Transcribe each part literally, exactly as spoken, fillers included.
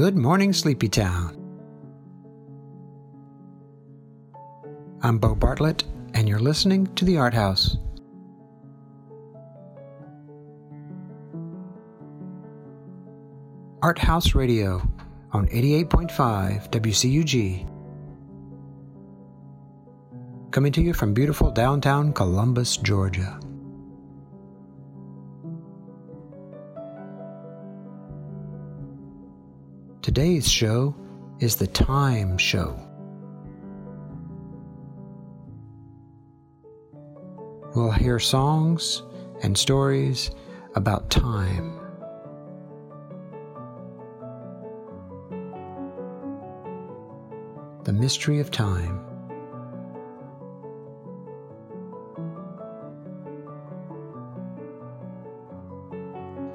Good Morning Sleepy Town. I'm Beau Bartlett, and you're listening to The Art House. Art House Radio on eighty-eight point five W C U G. Coming to you from beautiful downtown Columbus, Georgia. Today's show is the Time Show. We'll hear songs and stories about time. The mystery of time.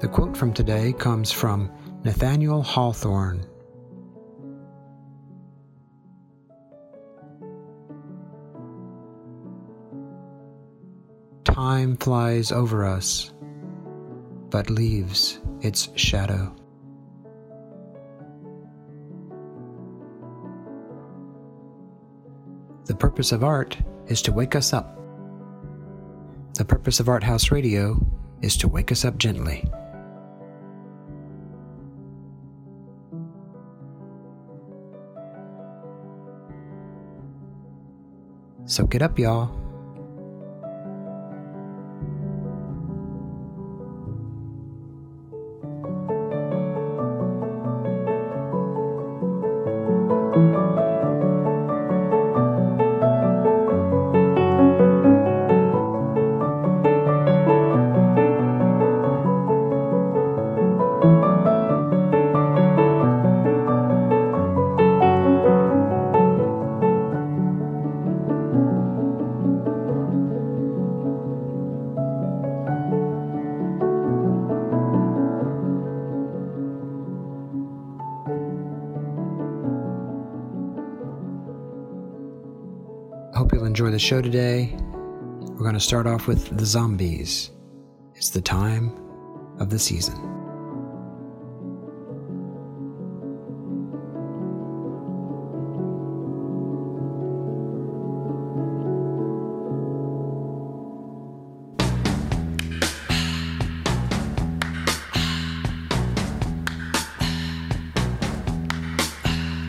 The quote from today comes from Nathaniel Hawthorne. Time flies over us, but leaves its shadow. The purpose of art is to wake us up. The purpose of Art House Radio is to wake us up gently. So get up, y'all. Enjoy the show today. We're going to start off with The Zombies. It's the time of the season.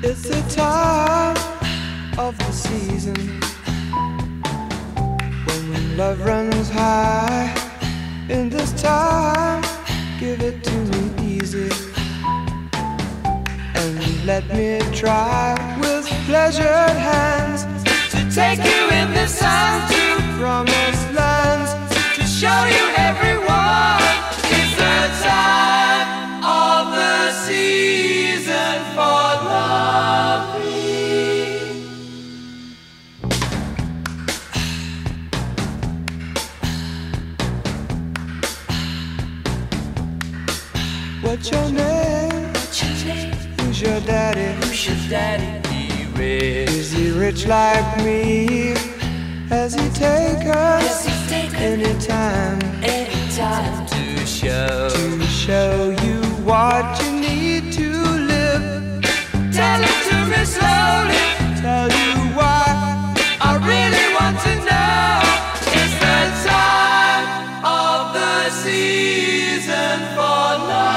It's the time of the season. Love runs high in this time. Give it to me easy and let me try with pleasured hands to take you in the sun to promised lands, to show you everyone. It's the time of the season for love. What's your name? What's your name? Who's your daddy? Who's your daddy? He rich. Is he rich like me? Has he taken any time? Any time to show to show you what you need to live. Tell it to me slowly. Tell you why I really want to know. It's the time of the season for love.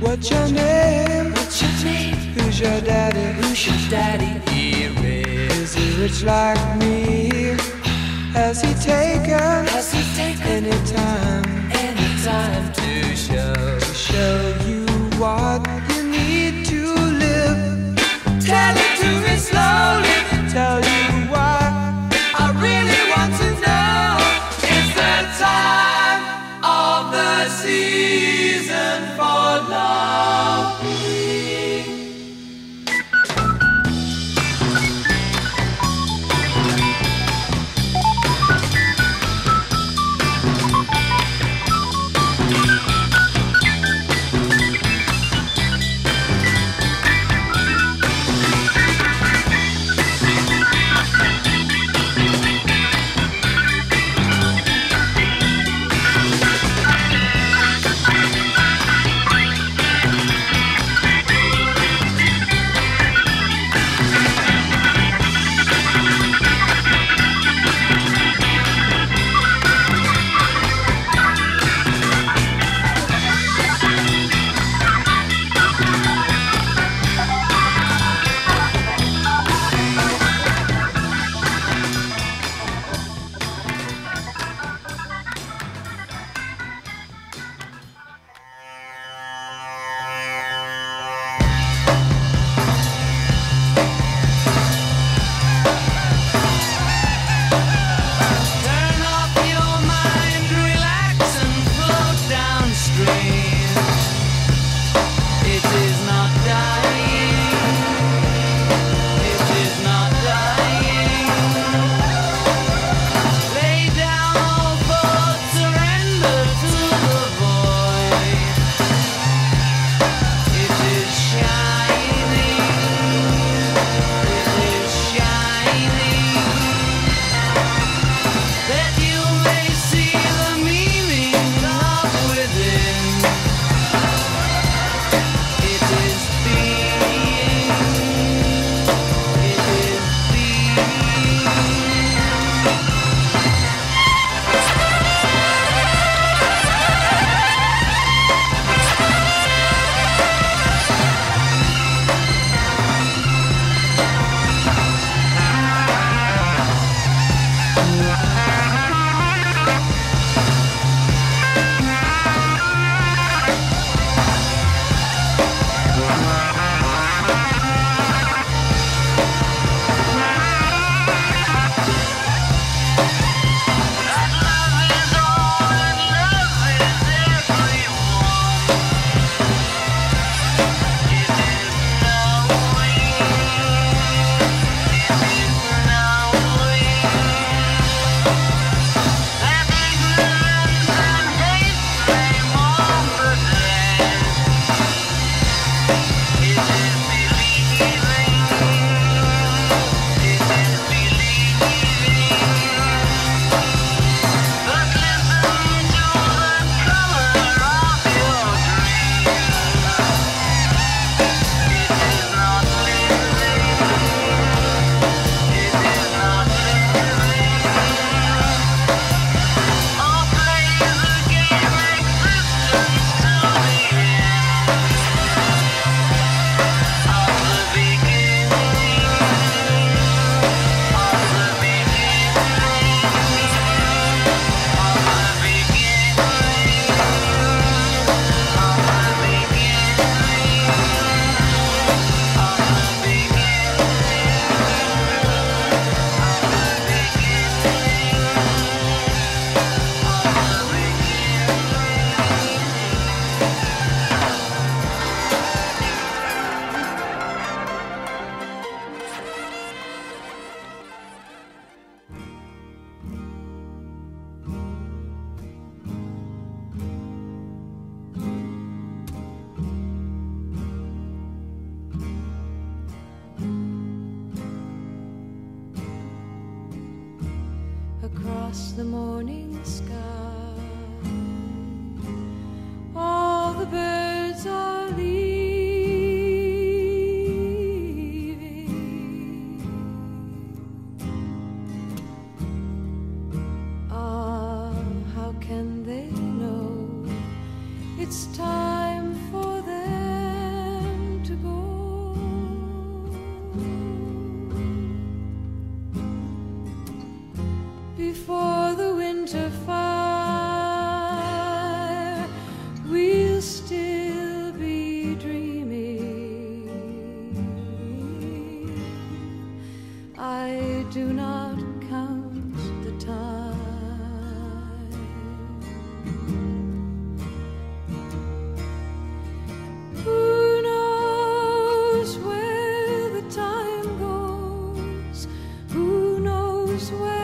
What's your name? What's your name? Who's your daddy? Who's your daddy? He rich. Is he rich like me? Has he taken? Has he taken any time? Any time to show to show you what you need to live? Tell it to me slow. across the morning sky. All the birds are leaving. Ah, how can they know it's time for them to go? Before the winter fire, we'll still be dreaming. I do not count the time. Who knows where the time goes? Who knows where?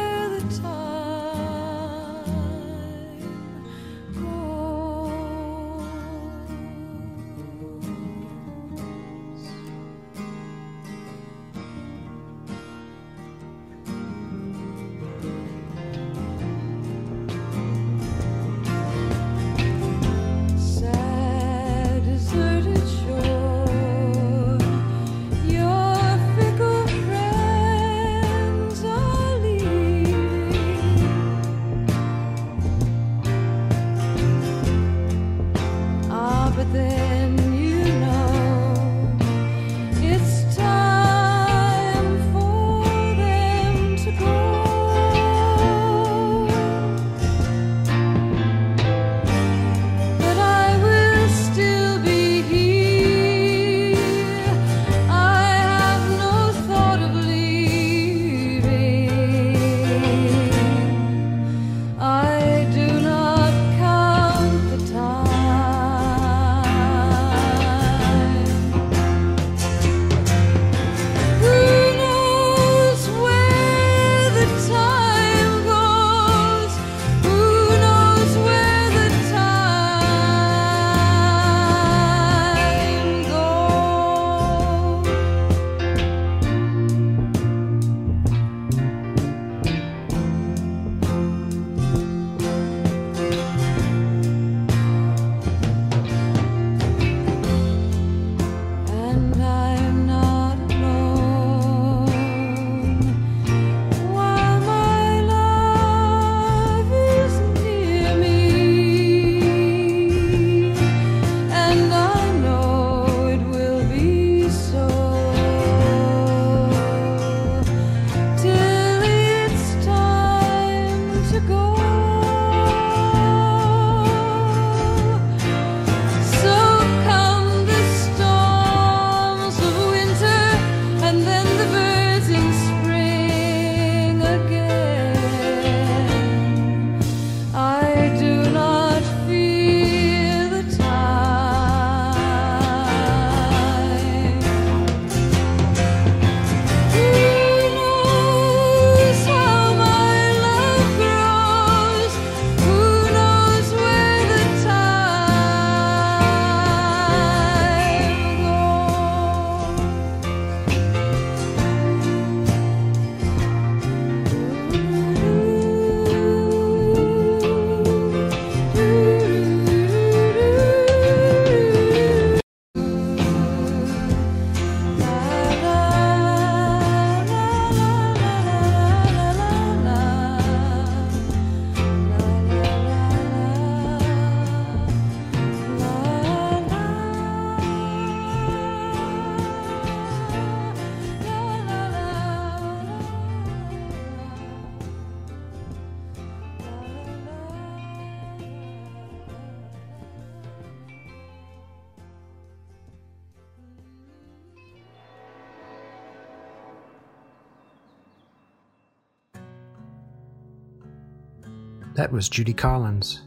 That was Judy Collins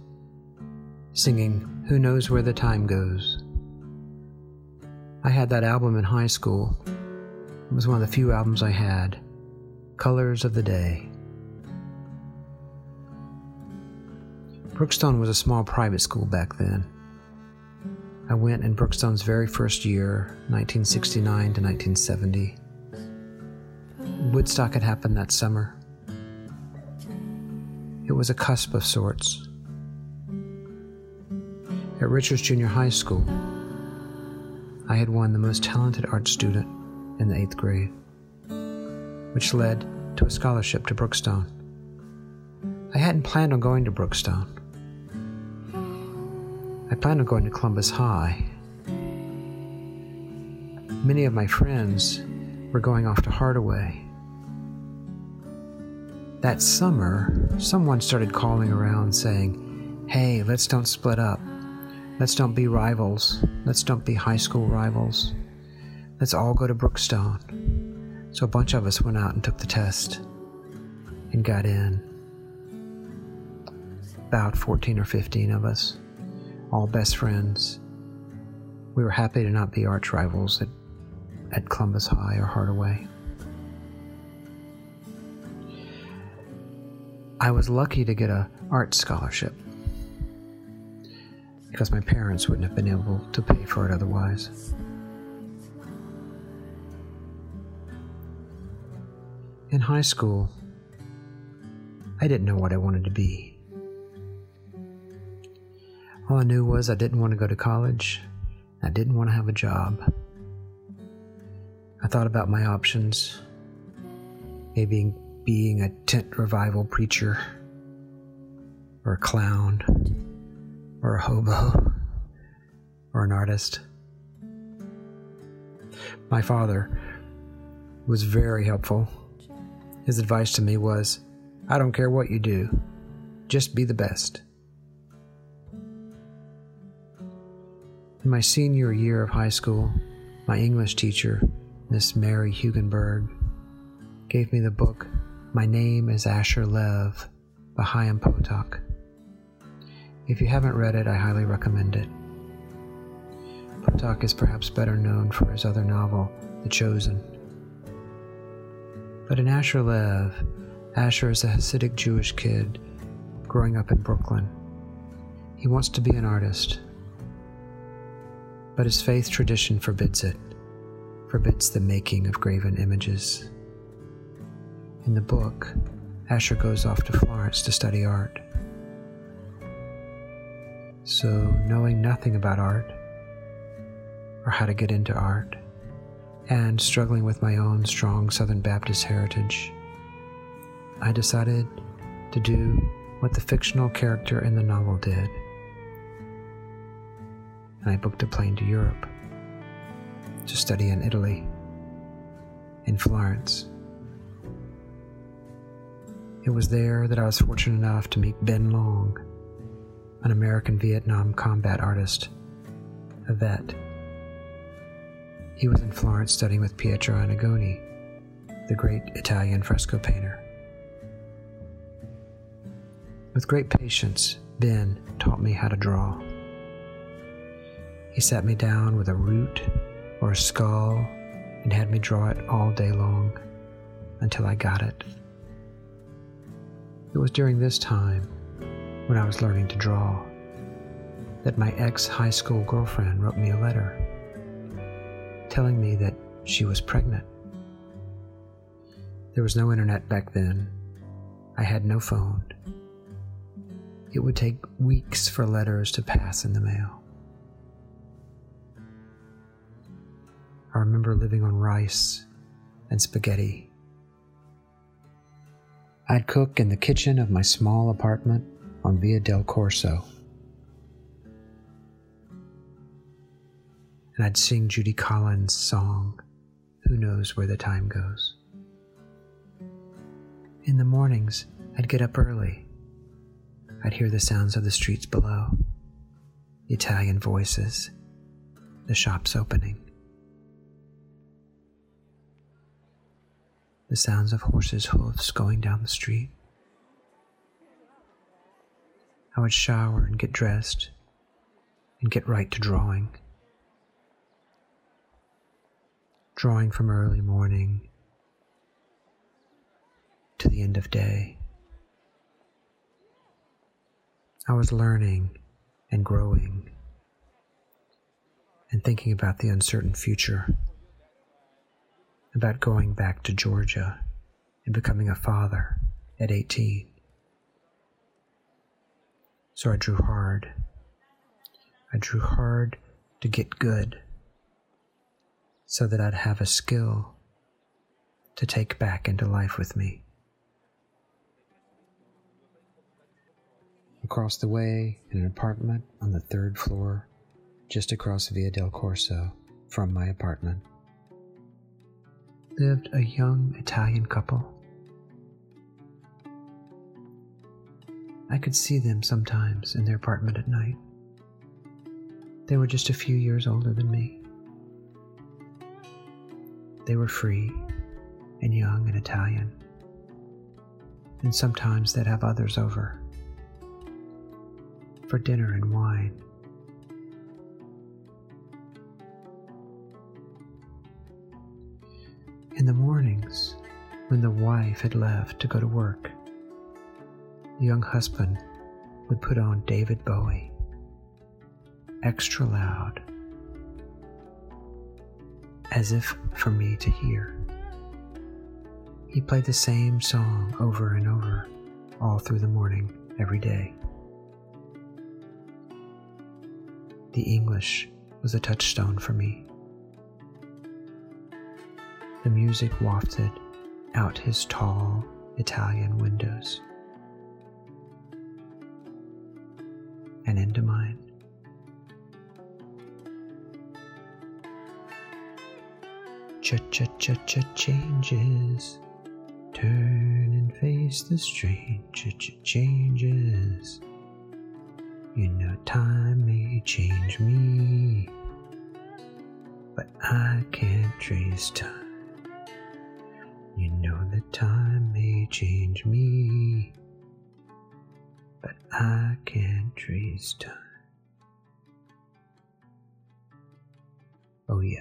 singing Who Knows Where the Time Goes. I had that album in high school. It was one of the few albums I had. Colors of the Day. Brookstone was a small private school back then. I went in Brookstone's very first year, nineteen sixty-nine to nineteen seventy. Woodstock had happened that summer. It was a cusp of sorts. At Richards Junior High School, I had won the most talented art student in the eighth grade, which led to a scholarship to Brookstone. I hadn't planned on going to Brookstone. I planned on going to Columbus High. Many of my friends were going off to Hardaway. That summer, someone started calling around saying, "Hey, let's don't split up. Let's don't be rivals. Let's don't be high school rivals. Let's all go to Brookstone." So a bunch of us went out and took the test and got in. About fourteen or fifteen of us. All best friends. We were happy to not be arch rivals at, at Columbus High or Hardaway. I was lucky to get an art scholarship because my parents wouldn't have been able to pay for it otherwise. In high school, I didn't know what I wanted to be. All I knew was I didn't want to go to college. I didn't want to have a job. I thought about my options. Maybe being a tent revival preacher, or a clown, or a hobo, or an artist. My father was very helpful. His advice to me was, "I don't care what you do, just be the best." In my senior year of high school, my English teacher, Miss Mary Hugenberg, gave me the book, My Name is Asher Lev, by Chaim Potok. If you haven't read it, I highly recommend it. Potok is perhaps better known for his other novel, The Chosen. But in Asher Lev, Asher is a Hasidic Jewish kid growing up in Brooklyn. He wants to be an artist, but his faith tradition forbids it, forbids the making of graven images. In the book, Asher goes off to Florence to study art. So, knowing nothing about art, or how to get into art, and struggling with my own strong Southern Baptist heritage, I decided to do what the fictional character in the novel did. And I booked a plane to Europe to study in Italy, in Florence. It was there that I was fortunate enough to meet Ben Long, an American Vietnam combat artist, a vet. He was in Florence studying with Pietro Annigoni, the great Italian fresco painter. With great patience, Ben taught me how to draw. He sat me down with a root or a skull and had me draw it all day long until I got it. It was during this time, when I was learning to draw, that my ex-high school girlfriend wrote me a letter telling me that she was pregnant. There was no internet back then. I had no phone. It would take weeks for letters to pass in the mail. I remember living on rice and spaghetti. I'd cook in the kitchen of my small apartment on Via del Corso. And I'd sing Judy Collins' song, Who Knows Where the Time Goes. In the mornings, I'd get up early. I'd hear the sounds of the streets below, the Italian voices, the shops opening, the sounds of horses' hoofs going down the street. I would shower and get dressed and get right to drawing. Drawing from early morning to the end of day. I was learning and growing and thinking about the uncertain future, about going back to Georgia and becoming a father at eighteen, So I drew hard. I drew hard to get good, so that I'd have a skill to take back into life with me. Across the way, in an apartment on the third floor, just across Via del Corso from my apartment, lived a young Italian couple. I could see them sometimes in their apartment at night. They were just a few years older than me. They were free and young and Italian, and sometimes they'd have others over for dinner and wine. In the mornings, when the wife had left to go to work, the young husband would put on David Bowie, extra loud, as if for me to hear. He played the same song over and over, all through the morning, every day. The English was a touchstone for me. The music wafted out his tall Italian windows and into mine. Cha-cha-cha-cha changes, turn and face the strange. Cha-cha changes, you know time may change me, but I can't trace time. You know that time may change me, but I can't trace time. Oh yeah.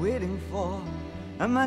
Waiting for, and my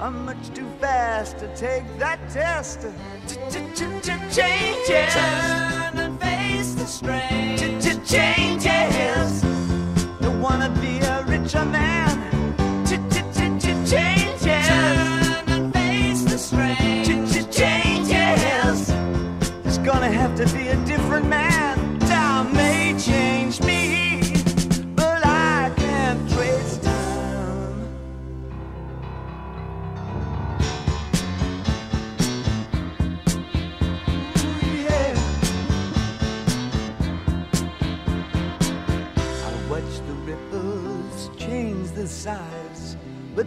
I'm much too fast to take that test. Changes, turn and face the strange. Changes, don't wanna be a richer man. Changes, turn and face the strange. Changes, there's gonna have to be a different man. Time may change me, but I can't trace time. Size, but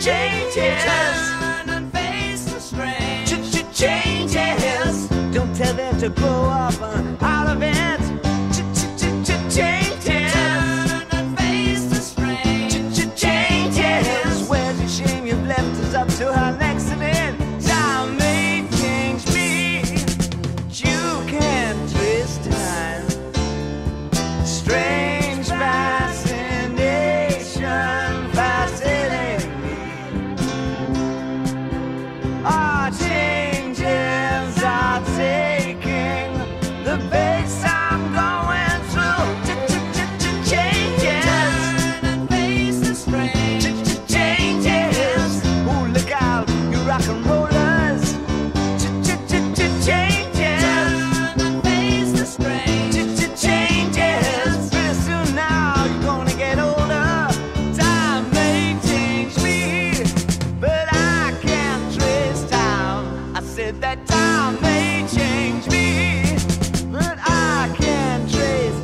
Changes, turn and face the strange. Changes, don't tell them to grow up out of it. Changes, turn and face the strange. Changes, where's the shame you've left us up to her next to it. Time may change me, but you can't twist time. Strange fascination. Changes are taking the said that time may change me, but I can't trace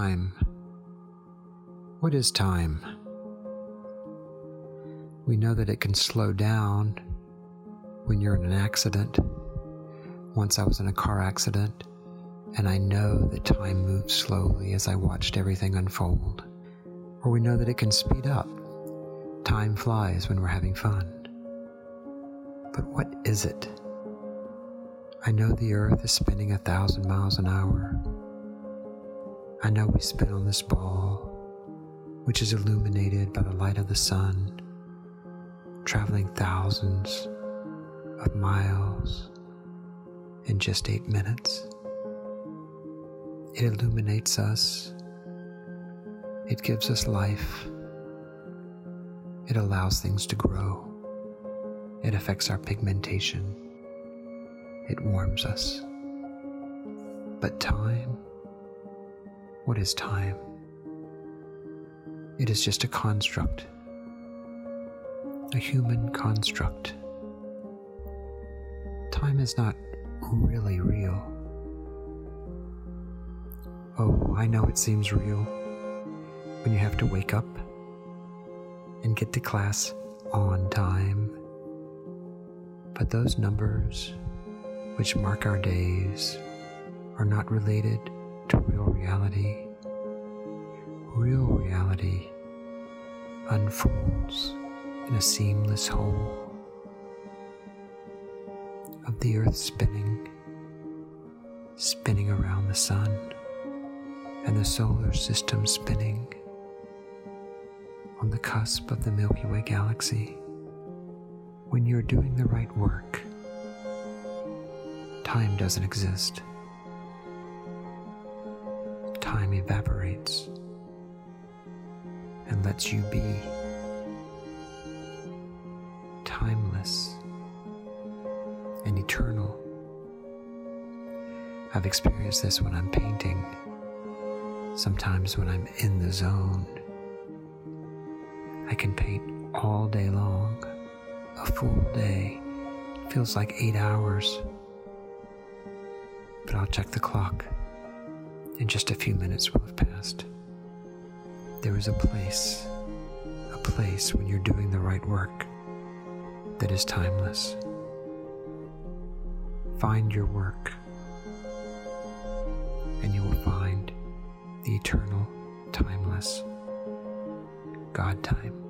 time. What is time? We know that it can slow down when you're in an accident. Once I was in a car accident, and I know that time moved slowly as I watched everything unfold. Or we know that it can speed up. Time flies when we're having fun. But what is it? I know the earth is spinning a thousand miles an hour. I know we spin on this ball, which is illuminated by the light of the sun, traveling thousands of miles in just eight minutes. It illuminates us. It gives us life. It allows things to grow. It affects our pigmentation. It warms us. But time? What is time? It is just a construct, a human construct. Time is not really real. Oh, I know it seems real when you have to wake up and get to class on time. But those numbers which mark our days are not related to real reality. Real reality unfolds in a seamless whole of the earth spinning, spinning around the sun, and the solar system spinning on the cusp of the Milky Way galaxy. When you're doing the right work, time doesn't exist. Time evaporates and lets you be timeless and eternal. I've experienced this when I'm painting. Sometimes when I'm in the zone, I can paint all day long. A full day feels like eight hours, but I'll check the clock and just a few minutes will have passed. There is a place, a place when you're doing the right work that is timeless. Find your work and you will find the eternal, timeless God time.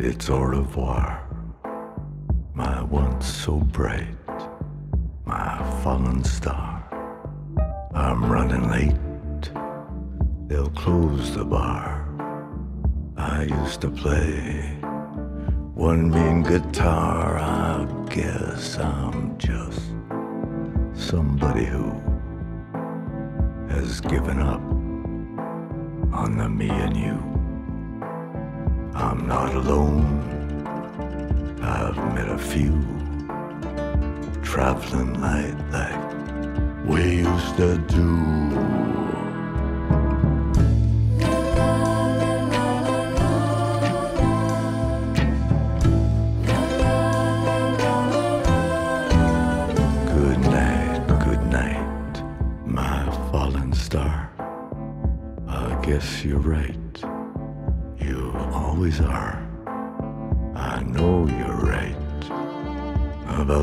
It's au revoir, my once so bright, my fallen star. I'm running late, they'll close the bar. I used to play one mean guitar. I guess I'm just somebody who has given up on the me and you. I'm not alone, I've met a few traveling light like we used to do.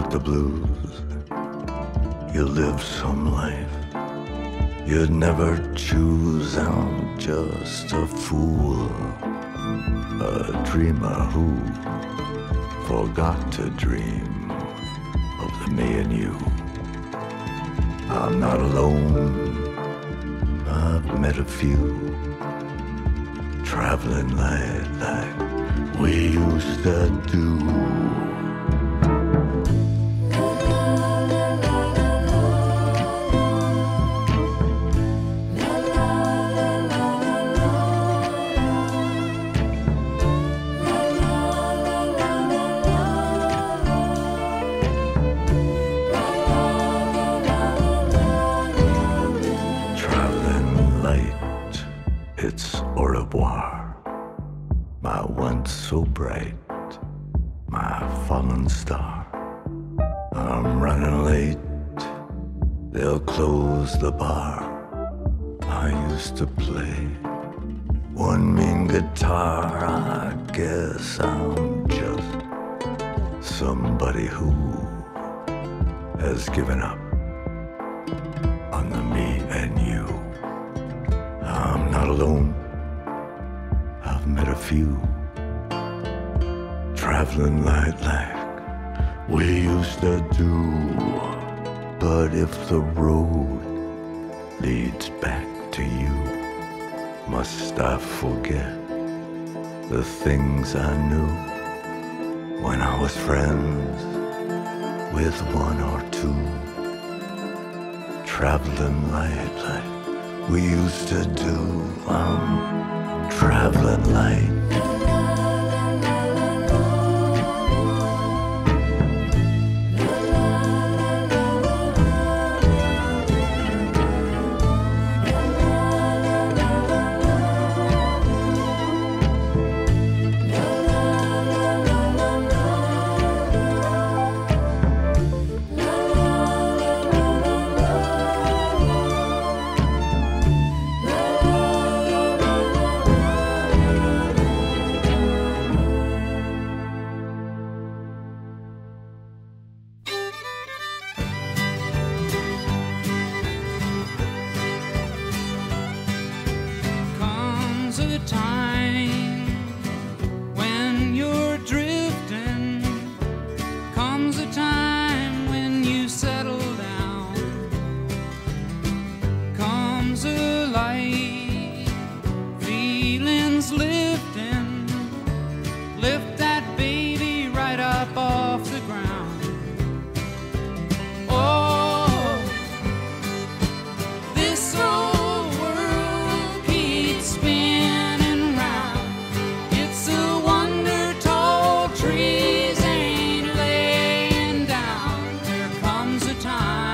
The blues, you live some life you'd never choose. I'm just a fool, a dreamer who forgot to dream of the me and you. I'm not alone. I've met a few traveling light like we used to do. Given up on the me and you. I'm not alone. I've met a few traveling light like we used to do. But if the road leads back to you, must I forget the things I knew when I was friends with one or two, traveling light like we used to do. I'm traveling light. Time.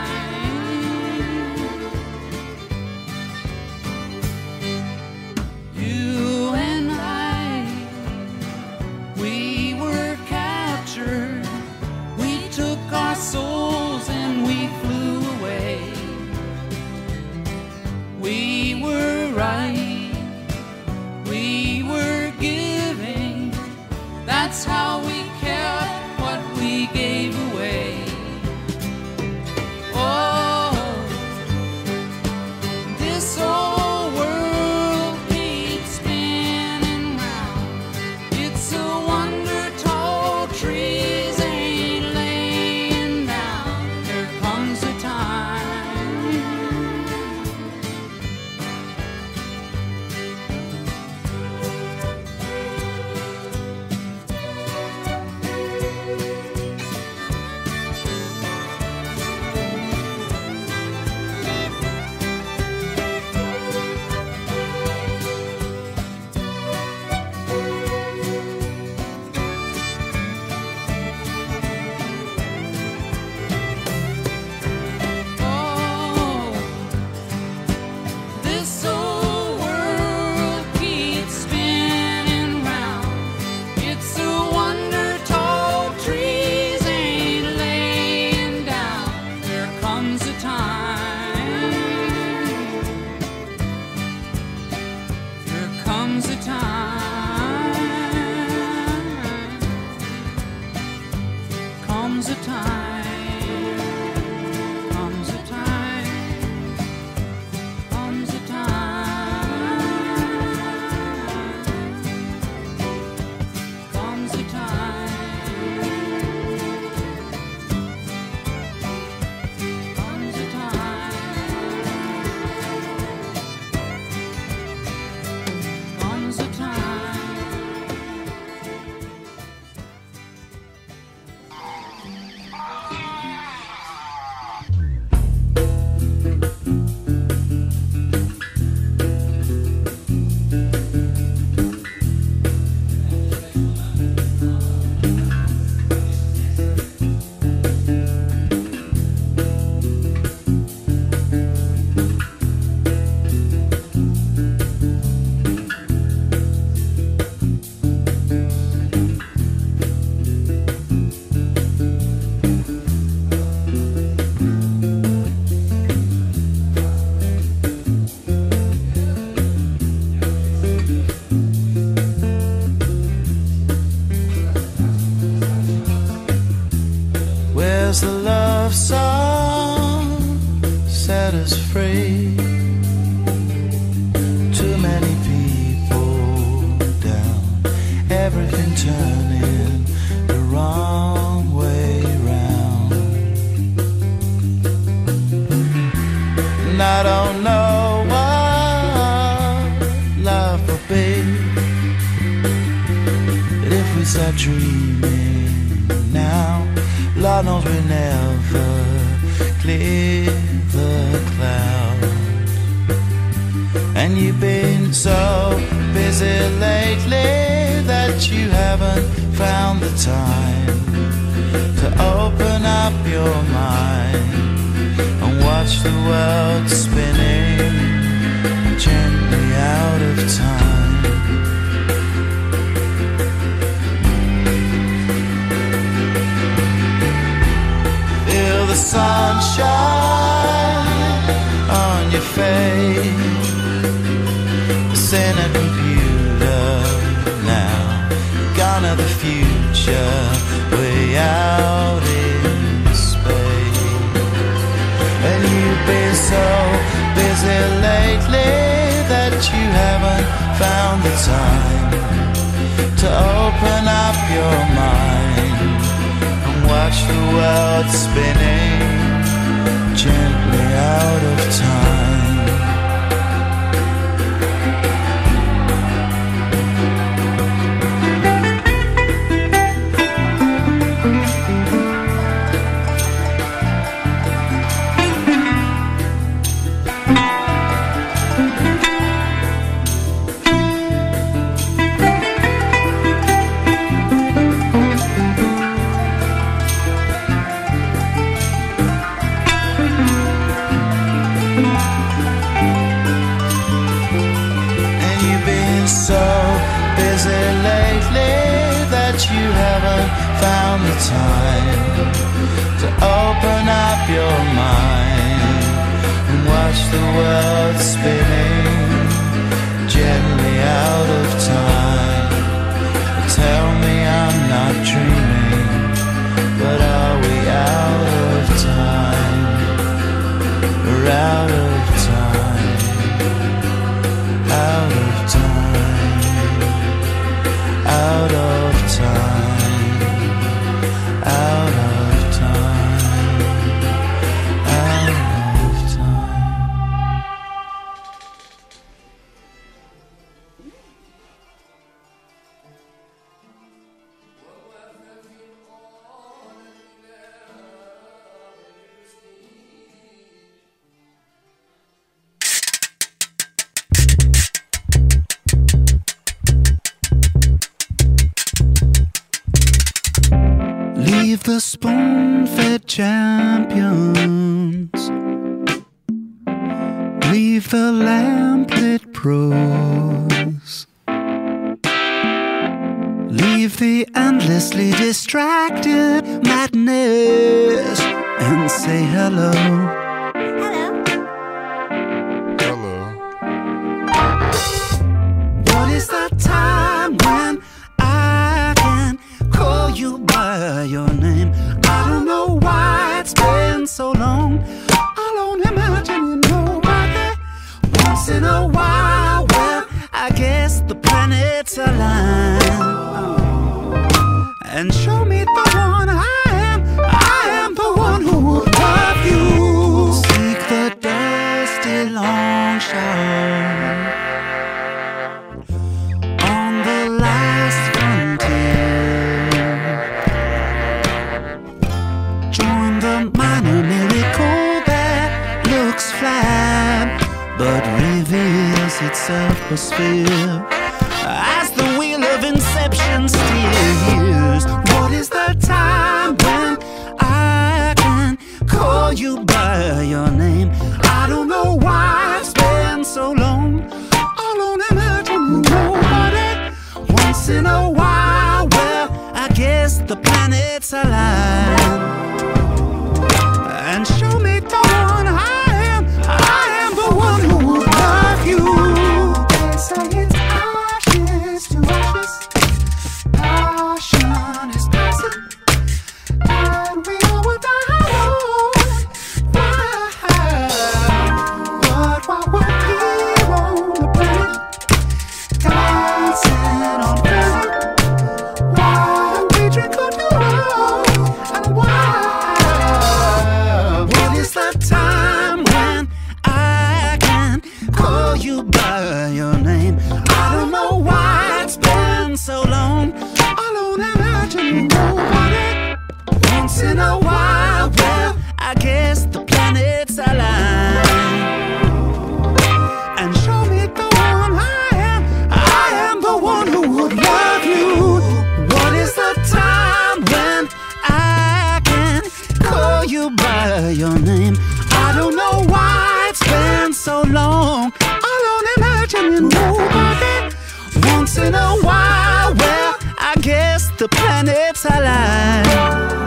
There's a love song set us free. Too many people down, everything turning the wrong way round. And I don't know what life will be, but if we start dreaming now, Lord knows we never clear the clouds. And you've been so busy lately that you haven't found the time to open up your mind and watch the world spinning gently out of time. The sunshine on your face, it's in a computer now, gone are the future, way out in space. And you've been so busy lately that you haven't found the time to open up your mind. Watch the world spinning gently out of time. Found the time to open up your mind and watch the world spinning gently out of time. Tell me I'm not dreaming, but are we out of time? We're out of time, out of time, out of time. The spoon-fed champions, leave the lamp-lit pros, leave the endlessly distracted madness and say hello. Hello. Hello. What is the time when I can call you by your name? So long, I don't imagine you know about that. Once in a while, well, I guess the planets align and show me the one I am. I am the one who will love you. Seek the dusty long shore on the last frontier. Join the minor. But reveals itself a sphere as the wheel of inception steers. What is the time when I can call you by your name? I don't know why I've spent so long alone imagining nobody. Once in a while, well, I guess the planets align and show me the one I. Passion is passing, and we are without. been a while. Well, I guess the planets align and show me the one I am. I am the one who would love you. What is the time when I can call you by your name? I don't know why it's been so long. Alone imagining nobody. Once in a while, well, I guess the planets align.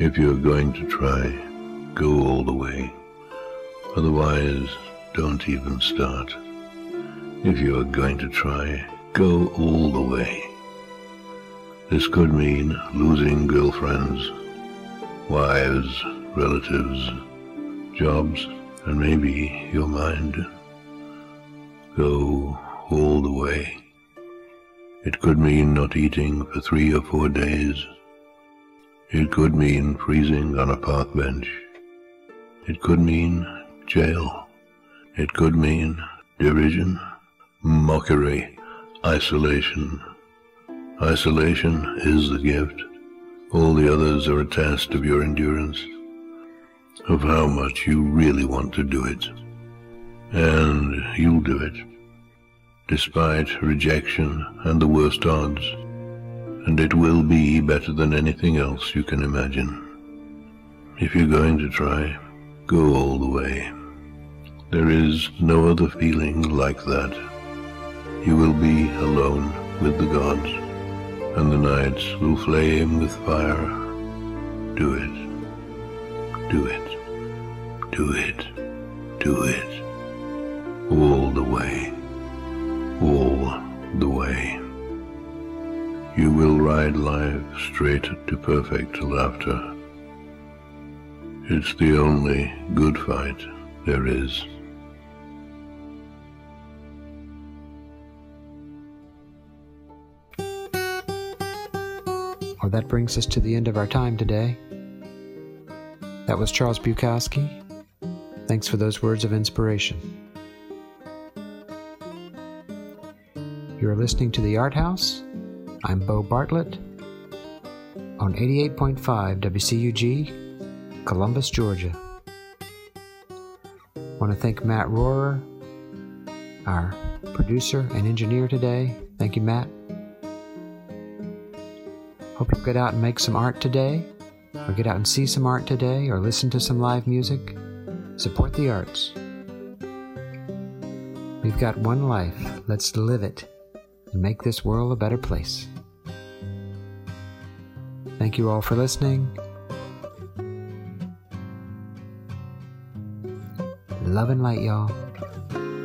If you're going to try, go all the way. Otherwise, don't even start. If you're going to try, go all the way. This could mean losing girlfriends, wives, relatives, jobs, and maybe your mind. Go all the way. It could mean not eating for three or four days. It could mean freezing on a park bench. It could mean jail. It could mean derision, mockery, isolation. Isolation is the gift. All the others are a test of your endurance, of how much you really want to do it. And you'll do it, despite rejection and the worst odds. And it will be better than anything else you can imagine. If you're going to try, go all the way. There is no other feeling like that. You will be alone with the gods, and the nights will flame with fire. Do it. Do it. Do it. Do it. All the way. All the way. You will ride life straight to perfect laughter. It's the only good fight there is. Well, that brings us to the end of our time today. That was Charles Bukowski. Thanks for those words of inspiration. You're listening to The Art House. I'm Beau Bartlett on eighty-eight point five W C U G, Columbus, Georgia. I want to thank Matt Rohrer, our producer and engineer today. Thank you, Matt. Hope you get out and make some art today, or get out and see some art today, or listen to some live music. Support the arts. We've got one life. Let's live it and make this world a better place. Thank you all for listening. Love and light, y'all.